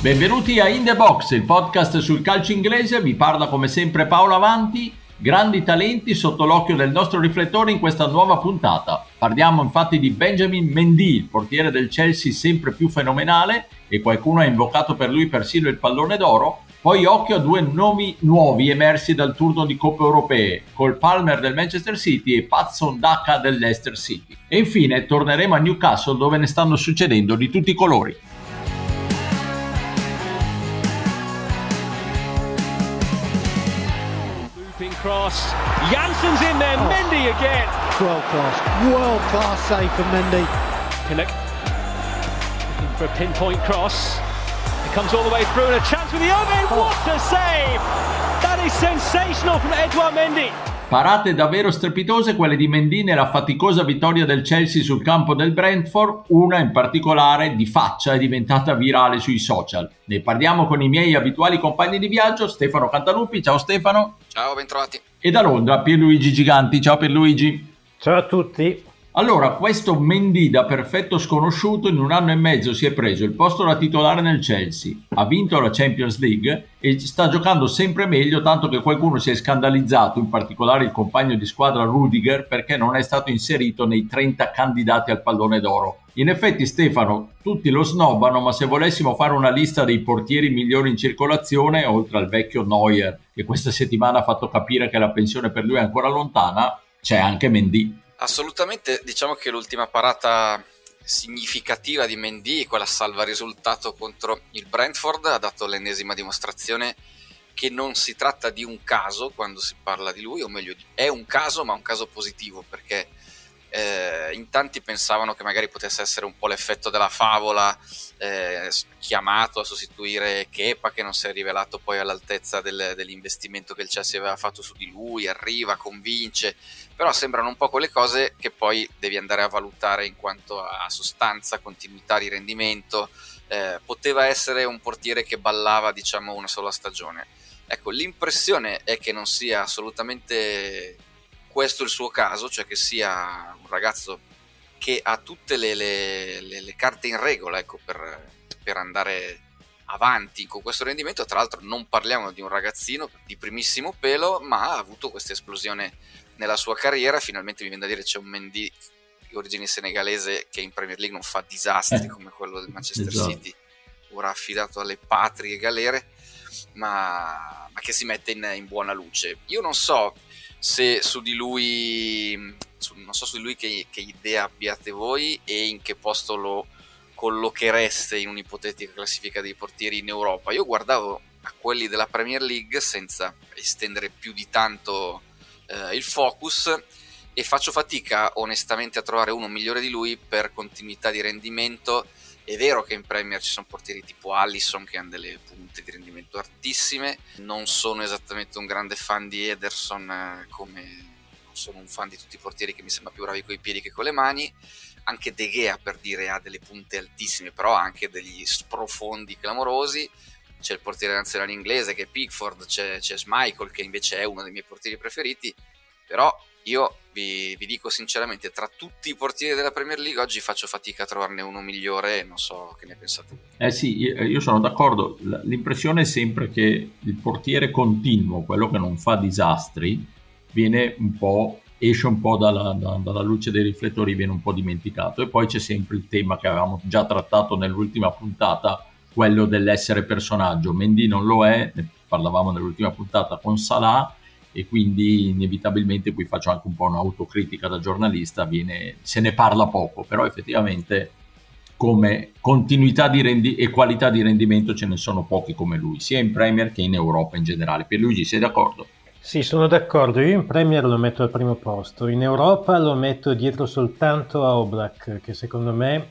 Benvenuti a In The Box, il podcast sul calcio inglese. Vi parla come sempre Paolo Avanti. Grandi talenti sotto l'occhio del nostro riflettore in questa nuova puntata. Parliamo infatti di Benjamin Mendy, il portiere del Chelsea sempre più fenomenale, e qualcuno ha invocato per lui persino il pallone d'oro. Poi occhio a due nomi nuovi emersi dal turno di Coppe Europee, Cole Palmer del Manchester City e Patson Daka del Leicester City. E infine torneremo a Newcastle, dove ne stanno succedendo di tutti i colori. Cross, Janssen's in there, Mendy again. World class save for Mendy. Pinnock looking for a pinpoint cross. It comes all the way through, and a chance with the open. What a save! That is sensational from Edouard Mendy. Parate davvero strepitose quelle di Mendy nella faticosa vittoria del Chelsea sul campo del Brentford, una in particolare di faccia è diventata virale sui social. Ne parliamo con i miei abituali compagni di viaggio, Stefano Cantalupi. Ciao Stefano. Ciao, bentrovati. E da Londra Pierluigi Giganti. Ciao Pierluigi. Ciao a tutti. Allora, questo Mendy da perfetto sconosciuto in un anno e mezzo si è preso il posto da titolare nel Chelsea, ha vinto la Champions League e sta giocando sempre meglio, tanto che qualcuno si è scandalizzato, in particolare il compagno di squadra Rudiger, perché non è stato inserito nei 30 candidati al pallone d'oro. In effetti Stefano, tutti lo snobbano, ma se volessimo fare una lista dei portieri migliori in circolazione, oltre al vecchio Neuer, che questa settimana ha fatto capire che la pensione per lui è ancora lontana, c'è anche Mendy. Assolutamente, diciamo che l'ultima parata significativa di Mendy, quella salva risultato contro il Brentford, ha dato l'ennesima dimostrazione che non si tratta di un caso quando si parla di lui, o meglio è un caso, ma un caso positivo, perché in tanti pensavano che magari potesse essere un po' l'effetto della favola, chiamato a sostituire Kepa, che non si è rivelato poi all'altezza dell'investimento che il Chelsea aveva fatto su di lui, arriva, convince, però sembrano un po' quelle cose che poi devi andare a valutare in quanto a sostanza, continuità di rendimento. Poteva essere un portiere che ballava, diciamo, una sola stagione. Ecco, l'impressione è che non sia assolutamente questo il suo caso, cioè che sia un ragazzo che ha tutte le carte in regola, ecco, per andare avanti con questo rendimento. Tra l'altro non parliamo di un ragazzino di primissimo pelo, ma ha avuto questa esplosione nella sua carriera. Finalmente mi viene da dire, c'è un Mendy di origine senegalese che in Premier League non fa disastri come quello del Manchester City, ora affidato alle patrie galere, ma che si mette in buona luce. Io non so se su di lui, che idea abbiate voi e in che posto lo collochereste in un'ipotetica classifica dei portieri in Europa. Io guardavo a quelli della Premier League senza estendere più di tanto il focus, e faccio fatica onestamente a trovare uno migliore di lui per continuità di rendimento. È vero che in Premier ci sono portieri tipo Allison che hanno delle punte di rendimento altissime, non sono esattamente un grande fan di Ederson, come non sono un fan di tutti i portieri che mi sembra più bravi con i piedi che con le mani. Anche De Gea, per dire, ha delle punte altissime, però ha anche degli sprofondi clamorosi. C'è il portiere nazionale inglese che è Pickford, c'è Schmeichel che invece è uno dei miei portieri preferiti, però io vi dico sinceramente, tra tutti i portieri della Premier League oggi faccio fatica a trovarne uno migliore. Non so che ne pensate. Sì, io sono d'accordo. L'impressione è sempre che il portiere continuo, quello che non fa disastri, viene un po', esce un po' dalla luce dei riflettori, viene un po' dimenticato. E poi c'è sempre il tema che avevamo già trattato nell'ultima puntata, quello dell'essere personaggio. Mendy non lo è, ne parlavamo nell'ultima puntata con Salah, e quindi inevitabilmente, qui faccio anche un po' un'autocritica da giornalista, se ne parla poco, però effettivamente come continuità e qualità di rendimento ce ne sono pochi come lui, sia in Premier che in Europa in generale. Pierluigi, sei d'accordo? Sì, sono d'accordo, io in Premier lo metto al primo posto, in Europa lo metto dietro soltanto a Oblak, che secondo me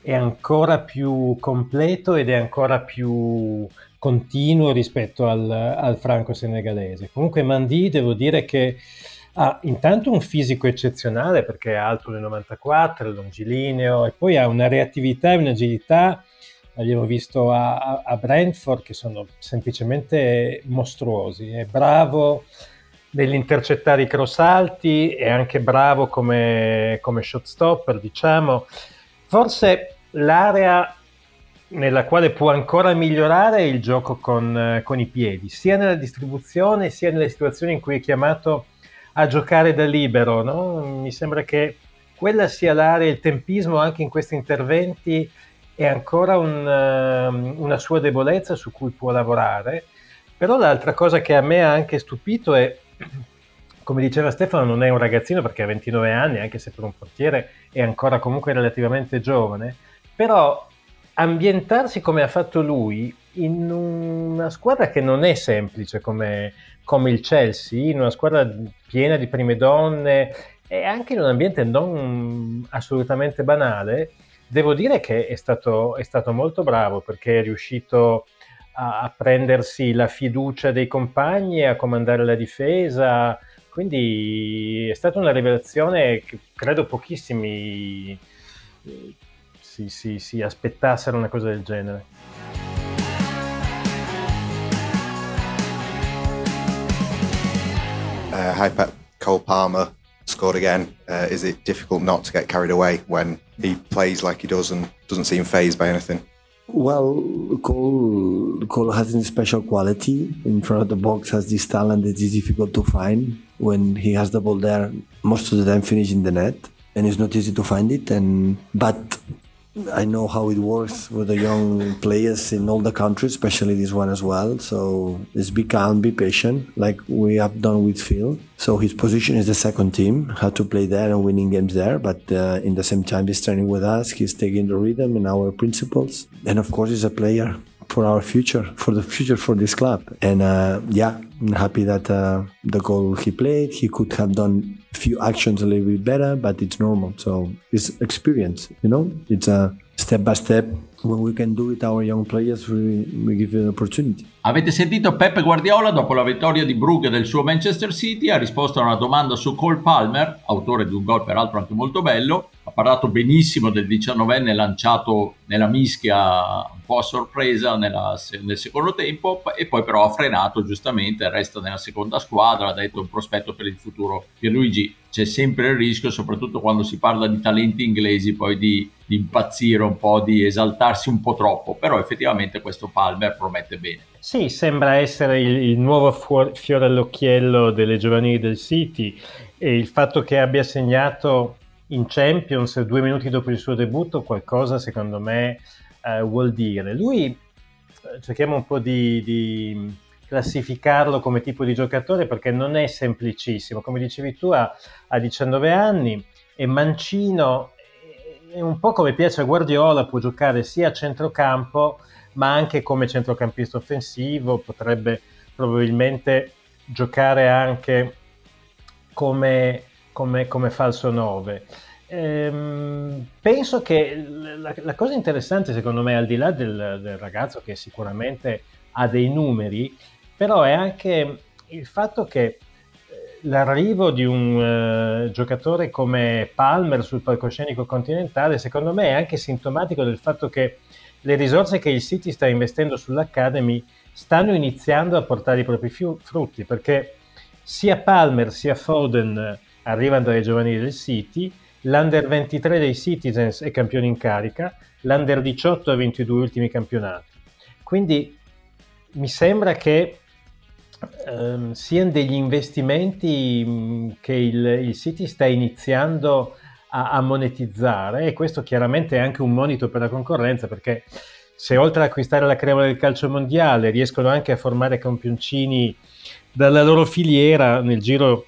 è ancora più completo ed è ancora più continuo rispetto al franco-senegalese. Comunque Mendy devo dire che ha intanto un fisico eccezionale, perché è alto del 94, longilineo, e poi ha una reattività e un'agilità, l'abbiamo visto a Brentford, che sono semplicemente mostruosi. È bravo nell'intercettare i cross alti, è anche bravo come shot stopper, diciamo. Forse l'area nella quale può ancora migliorare è il gioco con i piedi, sia nella distribuzione sia nelle situazioni in cui è chiamato a giocare da libero, no? Mi sembra che quella sia l'area, il tempismo anche in questi interventi è ancora una sua debolezza su cui può lavorare. Però l'altra cosa che a me ha anche stupito è, come diceva Stefano, non è un ragazzino perché ha 29 anni, anche se per un portiere è ancora comunque relativamente giovane, però ambientarsi come ha fatto lui in una squadra che non è semplice come il Chelsea, in una squadra piena di prime donne e anche in un ambiente non assolutamente banale, devo dire che è stato molto bravo, perché è riuscito a prendersi la fiducia dei compagni, a comandare la difesa. Quindi è stata una rivelazione che credo pochissimi si aspettassero una cosa del genere. Hi Pat, Cole Palmer scored again. Is it difficult not to get carried away when he plays like he does and doesn't seem fazed by anything? Well, Cole has a special quality. In front of the box has this talent that is difficult to find. When he has the ball there, most of the time finish in the net, and it's not easy to find it. But I know how it works with the young players in all the countries, especially this one as well. So just be calm, be patient, like we have done with Phil. So his position is the second team, how to play there and winning games there. But in the same time, he's training with us. He's taking the rhythm and our principles. And of course, he's a player for our future, for the future for this club. And I'm happy that the goal he played, he could have done a few actions a little bit better, but it's normal. So it's experience, you know, it's a step by step. When we can do it, our young players, we give you an opportunity. Avete sentito Pep Guardiola dopo la vittoria di Brugge del suo Manchester City, ha risposto a una domanda su Cole Palmer, autore di un gol peraltro anche molto bello. Ha parlato benissimo del 19enne lanciato nella mischia un po' a sorpresa nel secondo tempo, e poi però ha frenato giustamente, resta nella seconda squadra, ha detto un prospetto per il futuro. Pierluigi, c'è sempre il rischio, soprattutto quando si parla di talenti inglesi, poi di impazzire un po', di esaltarsi un po' troppo, però effettivamente questo Palmer promette bene. Sì, sembra essere il nuovo fiore all'occhiello delle giovanili del City, e il fatto che abbia segnato in Champions 2 minuti dopo il suo debutto qualcosa secondo me vuol dire. Lui, cerchiamo un po' di classificarlo come tipo di giocatore, perché non è semplicissimo, come dicevi tu, ha 19 anni, è mancino, è un po' come piace a Guardiola, può giocare sia a centrocampo ma anche come centrocampista offensivo, potrebbe probabilmente giocare anche come falso 9. Penso che la cosa interessante secondo me, al di là del ragazzo che sicuramente ha dei numeri, però è anche il fatto che l'arrivo di un giocatore come Palmer sul palcoscenico continentale secondo me è anche sintomatico del fatto che le risorse che il City sta investendo sull'Academy stanno iniziando a portare i propri frutti, perché sia Palmer sia Foden arrivano dalle giovanili del City, l'Under 23 dei Citizens è campione in carica, l'Under 18 ha vinto i 2 ultimi campionati. Quindi mi sembra che siano degli investimenti che il City sta iniziando a monetizzare, e questo chiaramente è anche un monito per la concorrenza, perché se oltre ad acquistare la crema del calcio mondiale riescono anche a formare campioncini dalla loro filiera, nel giro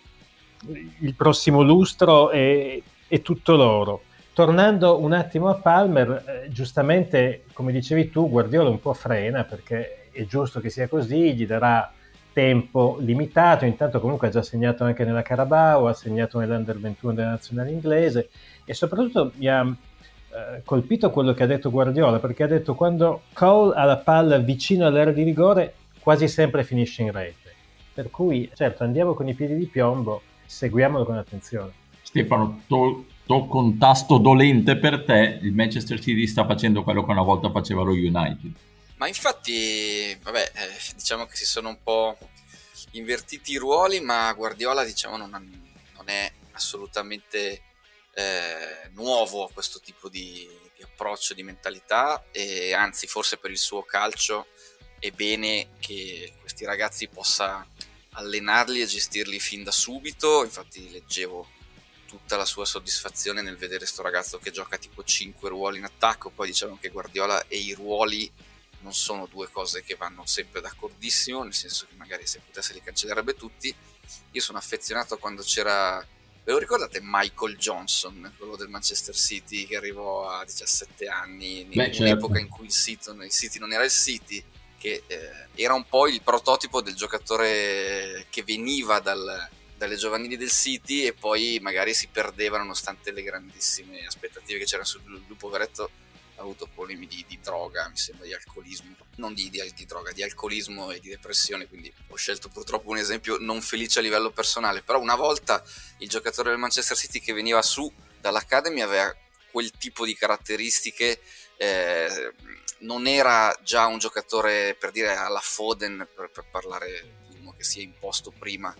il prossimo lustro è tutto loro. Tornando un attimo a Palmer, giustamente come dicevi tu, Guardiola un po' frena, perché è giusto che sia così, gli darà tempo limitato, intanto comunque ha già segnato anche nella Carabao, ha segnato nell'Under 21 della nazionale inglese, e soprattutto mi ha colpito quello che ha detto Guardiola, perché ha detto: quando Cole ha la palla vicino all'area di rigore quasi sempre finisce in rete, per cui certo andiamo con i piedi di piombo, seguiamolo con attenzione. Stefano, tocco un tasto dolente per te, il Manchester City sta facendo quello che una volta faceva lo United. Ma infatti, vabbè, diciamo che si sono un po' invertiti i ruoli, ma Guardiola, diciamo, non è assolutamente nuovo a questo tipo di approccio, di mentalità, e anzi forse per il suo calcio è bene che questi ragazzi possa allenarli e gestirli fin da subito. Infatti leggevo tutta la sua soddisfazione nel vedere sto ragazzo che gioca tipo 5 ruoli in attacco. Poi diciamo che Guardiola e i ruoli non sono due cose che vanno sempre d'accordissimo, nel senso che magari se potesse li cancellerebbe tutti. Io sono affezionato quando c'era, ve lo ricordate, Michael Johnson, quello del Manchester City che arrivò a 17 anni, un'epoca in cui il City non era il City, che era un po' il prototipo del giocatore che veniva dalle giovanili del City e poi magari si perdeva nonostante le grandissime aspettative che c'erano su lui. Poveretto, ha avuto problemi di droga, mi sembra, di alcolismo, non di droga, di alcolismo e di depressione, quindi ho scelto purtroppo un esempio non felice a livello personale. Però una volta il giocatore del Manchester City che veniva su dall'Academy aveva quel tipo di caratteristiche, non era già un giocatore, per dire, alla Foden, per parlare di uno che si è imposto prima,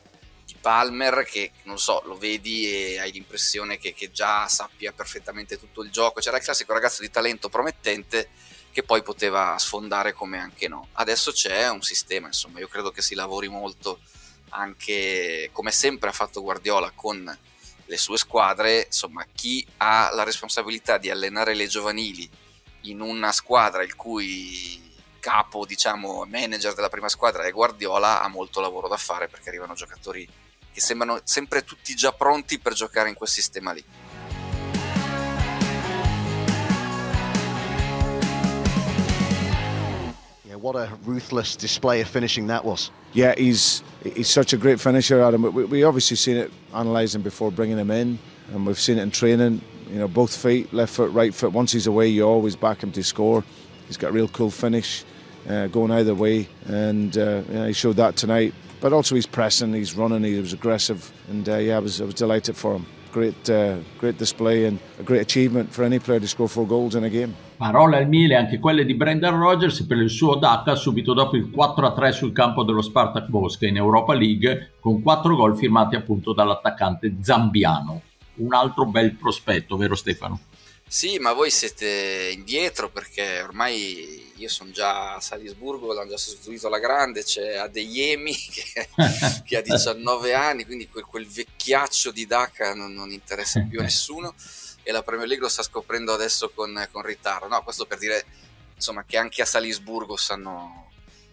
di Palmer, che non so, lo vedi e hai l'impressione che già sappia perfettamente tutto il gioco. C'era il classico ragazzo di talento promettente che poi poteva sfondare come anche no. Adesso c'è un sistema, insomma, io credo che si lavori molto, anche come sempre ha fatto Guardiola con le sue squadre. Insomma, chi ha la responsabilità di allenare le giovanili in una squadra il cui capo, diciamo, manager della prima squadra è Guardiola, ha molto lavoro da fare, perché arrivano giocatori che sembrano sempre tutti già pronti per giocare in quel sistema lì. Yeah, what a ruthless display of finishing that was. Yeah, he's such a great finisher, Adam. We obviously seen it analyzing before bringing him in, and we've seen it in training, you know, both feet, left foot, right foot. Once he's away, you always back him to score. He's got a real cool finish going either way, and yeah, he showed that tonight. But also he's pressing, he's running, he was aggressive, and yeah, I was delighted for him. Great display and a great achievement for any player to score 4 goals in a game. Parole al miele anche quelle di Brendan Rodgers per il suo Daka subito dopo il 4-3 sul campo dello Spartak Mosca in Europa League, con 4 gol firmati appunto dall'attaccante zambiano. Un altro bel prospetto, vero Stefano? Sì, ma voi siete indietro, perché ormai io sono già a Salisburgo, l'hanno già sostituito alla grande, c'è Adeyemi che ha 19 anni, quindi quel vecchiaccio di Daka non interessa più a nessuno, e la Premier League lo sta scoprendo adesso con ritardo. No, questo per dire, insomma, che anche a Salisburgo sanno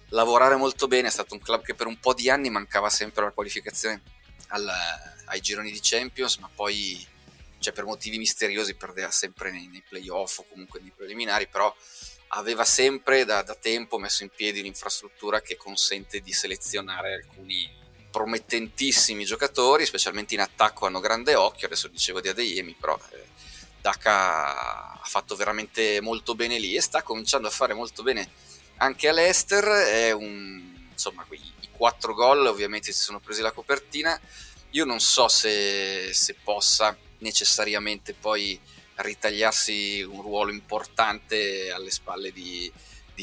lavorare molto bene. È stato un club che per un po' di anni mancava sempre la qualificazione ai gironi di Champions, ma poi, cioè, per motivi misteriosi perdeva sempre nei playoff o comunque nei preliminari, però aveva sempre da tempo messo in piedi un'infrastruttura che consente di selezionare alcuni promettentissimi giocatori, specialmente in attacco hanno grande occhio. Adesso dicevo di Adeyemi, però Daka ha fatto veramente molto bene lì e sta cominciando a fare molto bene anche a Leicester. Insomma, i 4 gol ovviamente si sono presi la copertina. Io non so se possa necessariamente poi ritagliarsi un ruolo importante alle spalle di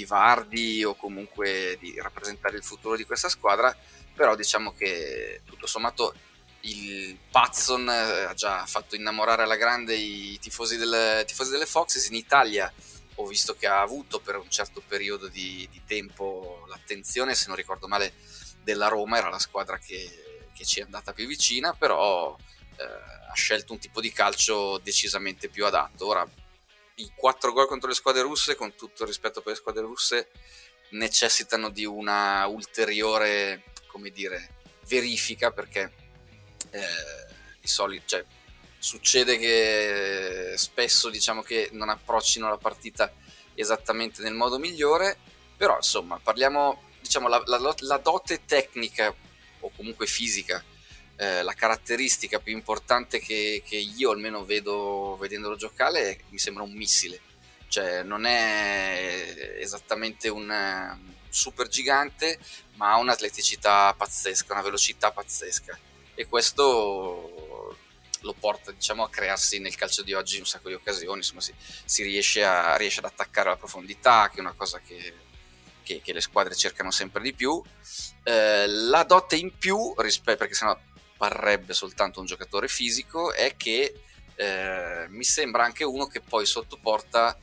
Vardy, o comunque di rappresentare il futuro di questa squadra, però diciamo che tutto sommato il Patson ha già fatto innamorare alla grande i tifosi delle Foxes. In Italia ho visto che ha avuto per un certo periodo di tempo l'attenzione, se non ricordo male, della Roma, era la squadra che ci è andata più vicina, però ha scelto un tipo di calcio decisamente più adatto. Ora, i 4 gol contro le squadre russe, con tutto il rispetto per le squadre russe, necessitano di una ulteriore, come dire, verifica, perché di solito, cioè, succede che spesso, diciamo, che non approccino la partita esattamente nel modo migliore. Però, insomma, parliamo diciamo la dote tecnica o comunque fisica, la caratteristica più importante che io almeno vedo vedendolo giocare mi sembra un missile, cioè non è esattamente un super gigante, ma ha un'atleticità pazzesca, una velocità pazzesca, e questo lo porta, diciamo, a crearsi nel calcio di oggi un sacco di occasioni, insomma si riesce ad attaccare alla profondità, che è una cosa che le squadre cercano sempre di più. La dote in più, perché sennò parrebbe soltanto un giocatore fisico, è che mi sembra anche uno che poi sotto porta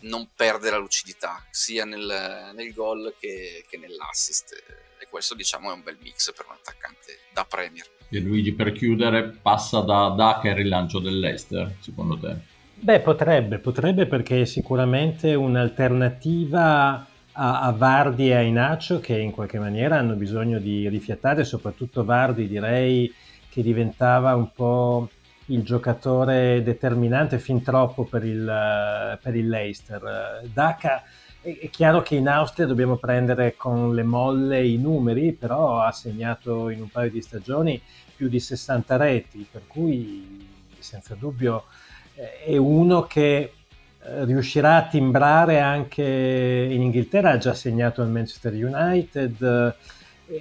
non perde la lucidità, sia nel gol che nell'assist, e questo, diciamo, è un bel mix per un attaccante da Premier. E Luigi, per chiudere, passa da Daka il rilancio dell'Leicester, secondo te? Beh, potrebbe, perché è sicuramente un'alternativa a Vardy e a Inacio, che in qualche maniera hanno bisogno di rifiatare, soprattutto Vardy, direi che diventava un po' il giocatore determinante fin troppo per il Leicester. Daka, è chiaro che in Austria dobbiamo prendere con le molle i numeri, però ha segnato in un paio di stagioni più di 60 reti, per cui senza dubbio è uno che riuscirà a timbrare anche in Inghilterra, ha già segnato al Manchester United,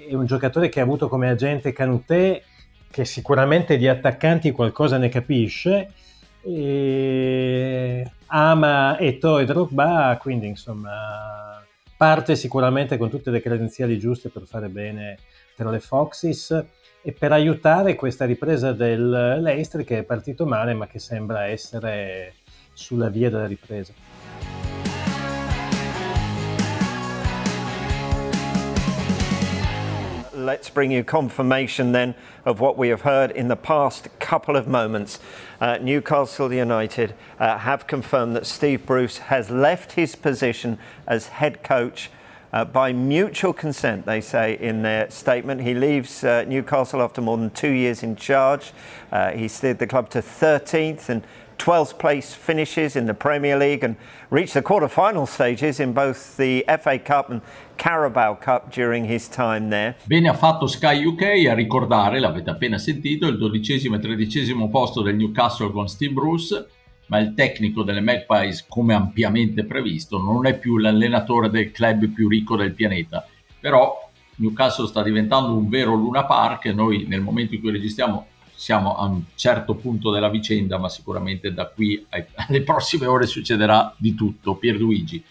è un giocatore che ha avuto come agente Canute, che sicuramente di attaccanti qualcosa ne capisce, e ama Eto'o e Drogba, quindi insomma parte sicuramente con tutte le credenziali giuste per fare bene tra le Foxes e per aiutare questa ripresa del Leicester, che è partito male ma che sembra essere sulla via della ripresa. Let's bring you confirmation then of what we have heard in the past couple of moments. Newcastle United have confirmed that Steve Bruce has left his position as head coach by mutual consent, they say in their statement. He leaves Newcastle after more than 2 years in charge. He steered the club to 13th and 12th place finishes in the Premier League and reached the quarter-final stages in both the FA Cup and Carabao Cup during his time there. Bene ha fatto Sky UK a ricordare, l'avete appena sentito, il 12° e 13° posto del Newcastle con Steve Bruce, ma il tecnico delle Magpies, come ampiamente previsto, non è più l'allenatore del club più ricco del pianeta. Però Newcastle sta diventando un vero Luna Park e noi, nel momento in cui registriamo, siamo a un certo punto della vicenda, ma sicuramente da qui alle prossime ore succederà di tutto. Pierluigi,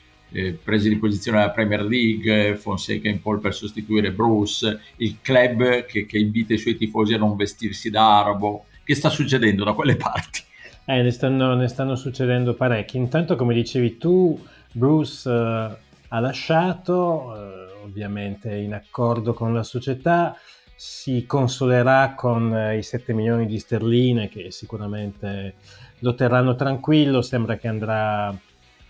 prese di posizione alla Premier League, Fonseca in pole per sostituire Bruce, il club che invita i suoi tifosi a non vestirsi da arabo. Che sta succedendo da quelle parti? Ne stanno succedendo parecchi. Intanto, come dicevi tu, Bruce ha lasciato, ovviamente in accordo con la società, si consolerà con i 7 milioni di sterline che sicuramente lo terranno tranquillo, sembra che andrà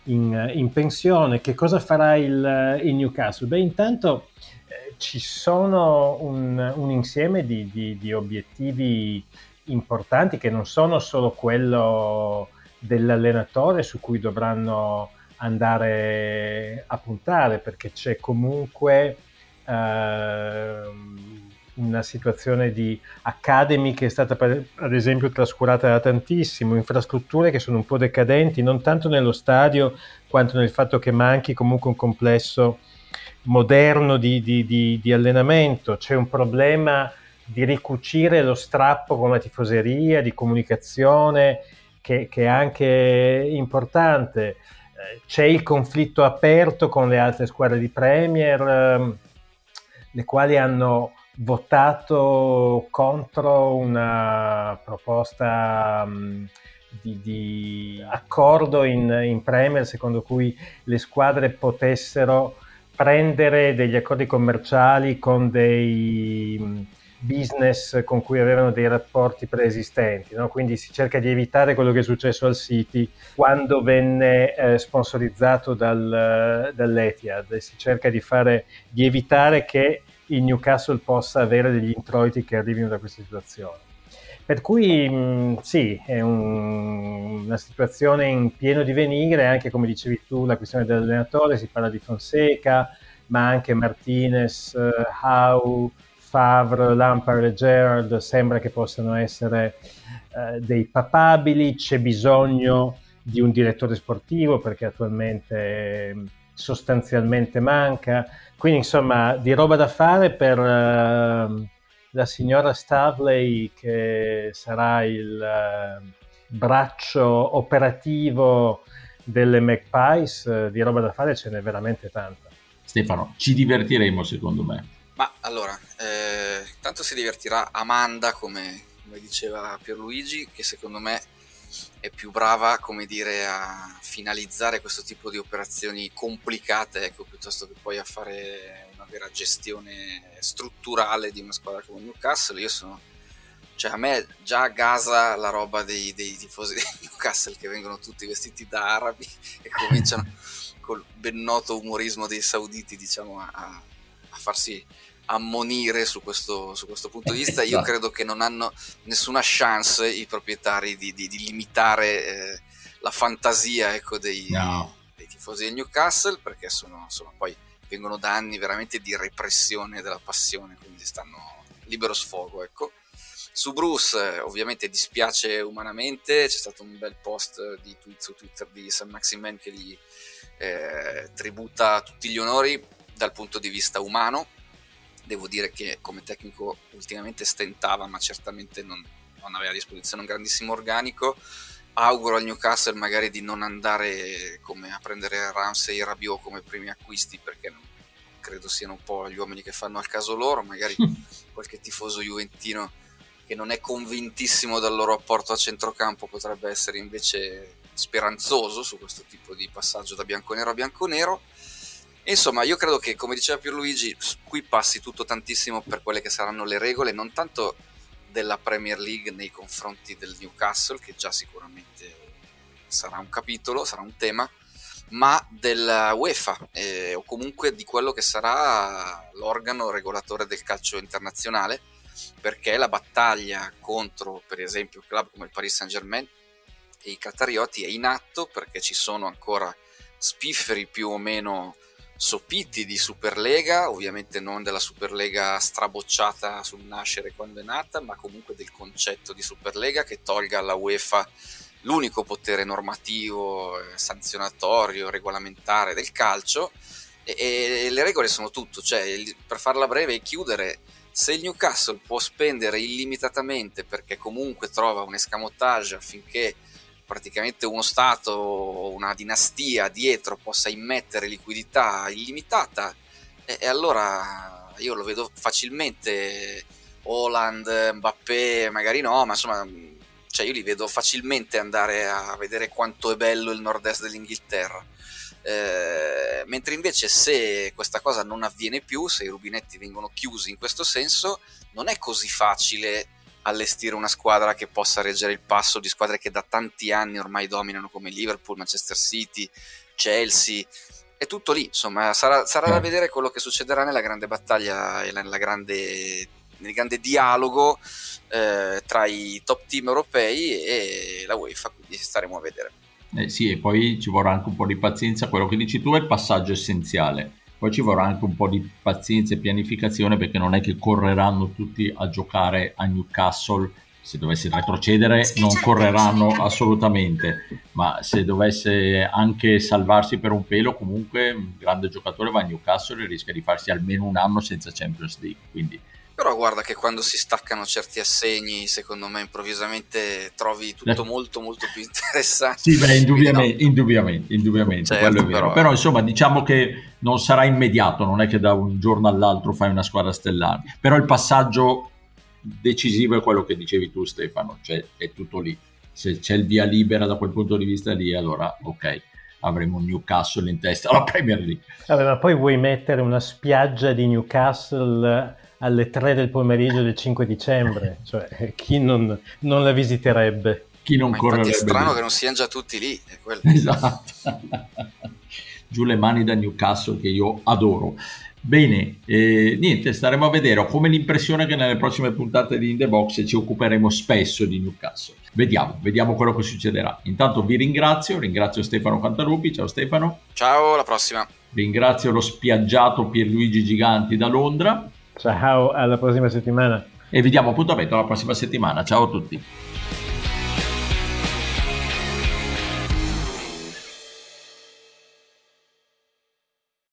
in pensione. Che cosa farà il Newcastle? Beh, intanto ci sono un insieme di obiettivi importanti che non sono solo quello dell'allenatore su cui dovranno andare a puntare, perché c'è comunque una situazione di academy che è stata ad esempio trascurata da tantissimo, infrastrutture che sono un po' decadenti, non tanto nello stadio quanto nel fatto che manchi comunque un complesso moderno di allenamento. C'è un problema di ricucire lo strappo con la tifoseria, di comunicazione che è anche importante. C'è il conflitto aperto con le altre squadre di Premier, le quali hanno votato contro una proposta di accordo in Premier, secondo cui le squadre potessero prendere degli accordi commerciali con dei business con cui avevano dei rapporti preesistenti, no? Quindi si cerca di evitare quello che è successo al City quando venne sponsorizzato dall'Etihad, e si cerca di evitare che il Newcastle possa avere degli introiti che arrivino da questa situazione. Per cui sì, è una situazione in pieno divenire, anche come dicevi tu, la questione dell'allenatore, si parla di Fonseca, ma anche Martinez, Howe, Favre, Lampard e Gerrard sembra che possano essere dei papabili. C'è bisogno di un direttore sportivo perché attualmente sostanzialmente manca, quindi insomma di roba da fare per la signora Stavley, che sarà il braccio operativo delle Magpies. Di roba da fare ce n'è veramente tanta. Stefano, ci divertiremo secondo me. Ma allora, tanto si divertirà Amanda, come diceva Pierluigi, che secondo me è più brava, come dire, a finalizzare questo tipo di operazioni complicate, ecco, piuttosto che poi a fare una vera gestione strutturale di una squadra come Newcastle. Cioè, a me già gasa la roba dei tifosi di Newcastle che vengono tutti vestiti da arabi e cominciano col ben noto umorismo dei sauditi, diciamo, a farsi ammonire su questo punto di vista. Io credo che non hanno nessuna chance i proprietari di limitare la fantasia, ecco, dei tifosi del Newcastle, perché sono poi vengono da anni veramente di repressione della passione, quindi stanno libero sfogo, ecco. Su Bruce ovviamente dispiace umanamente, c'è stato un bel post di tweet su Twitter di San Maximin che gli tributa tutti gli onori. Dal punto di vista umano devo dire che come tecnico ultimamente stentava, ma certamente non aveva a disposizione un grandissimo organico. Auguro al Newcastle magari di non andare come a prendere Ramsey e Rabiot come primi acquisti, perché non credo siano un po' gli uomini che fanno al caso loro. Magari qualche tifoso juventino che non è convintissimo dal loro apporto a centrocampo potrebbe essere invece speranzoso su questo tipo di passaggio da bianconero a bianconero. Insomma, io credo che, come diceva Pierluigi, qui passi tutto tantissimo per quelle che saranno le regole, non tanto della Premier League nei confronti del Newcastle, che già sicuramente sarà un capitolo, sarà un tema, ma della UEFA, o comunque di quello che sarà l'organo regolatore del calcio internazionale, perché la battaglia contro, per esempio, club come il Paris Saint-Germain e i qatarioti è in atto, perché ci sono ancora spifferi più o meno sopiti di Superlega, ovviamente non della Superlega strabocciata sul nascere quando è nata, ma comunque del concetto di Superlega che tolga alla UEFA l'unico potere normativo, sanzionatorio, regolamentare del calcio, e le regole sono tutto. Cioè, per farla breve e chiudere, se il Newcastle può spendere illimitatamente perché comunque trova un escamotage affinché praticamente uno stato o una dinastia dietro possa immettere liquidità illimitata, e allora io lo vedo facilmente Haaland, Mbappé magari no, ma insomma, cioè, io li vedo facilmente andare a vedere quanto è bello il nord-est dell'Inghilterra, mentre invece se questa cosa non avviene più, se i rubinetti vengono chiusi in questo senso, non è così facile allestire una squadra che possa reggere il passo di squadre che da tanti anni ormai dominano come Liverpool, Manchester City, Chelsea. È tutto lì, insomma, sarà da vedere quello che succederà nella grande battaglia e nel grande dialogo tra i top team europei e la UEFA, quindi staremo a vedere. Sì, e poi ci vorrà anche un po' di pazienza. Quello che dici tu è il passaggio essenziale. Poi ci vorrà anche un po' di pazienza e pianificazione, perché non è che correranno tutti a giocare a Newcastle. Se dovesse retrocedere non correranno assolutamente, ma se dovesse anche salvarsi per un pelo, comunque un grande giocatore va a Newcastle e rischia di farsi almeno un anno senza Champions League, quindi. Però guarda che quando si staccano certi assegni, secondo me improvvisamente trovi tutto molto molto più interessante. Sì, beh, indubbiamente, certo, quello è vero. Però insomma, diciamo che non sarà immediato, non è che da un giorno all'altro fai una squadra stellare. Però il passaggio decisivo è quello che dicevi tu, Stefano, cioè è tutto lì. Se c'è il via libera da quel punto di vista lì, allora ok, avremo Newcastle in testa alla Premier League. Vabbè, ma poi vuoi mettere una spiaggia di Newcastle alle 3 del pomeriggio del 5 dicembre, cioè chi non la visiterebbe? Chi non correrebbe? È strano che non siano già tutti lì. Esatto. Giù le mani da Newcastle, che io adoro. Bene, niente, staremo a vedere. Ho come l'impressione che nelle prossime puntate di In The Box ci occuperemo spesso di Newcastle. Vediamo quello che succederà. Intanto vi ringrazio Stefano Cantalupi. Ciao Stefano. Ciao, alla prossima. Ringrazio lo spiaggiato Pierluigi Giganti da Londra. Ciao, alla prossima settimana. E vi diamo appuntamento alla prossima settimana. Ciao a tutti.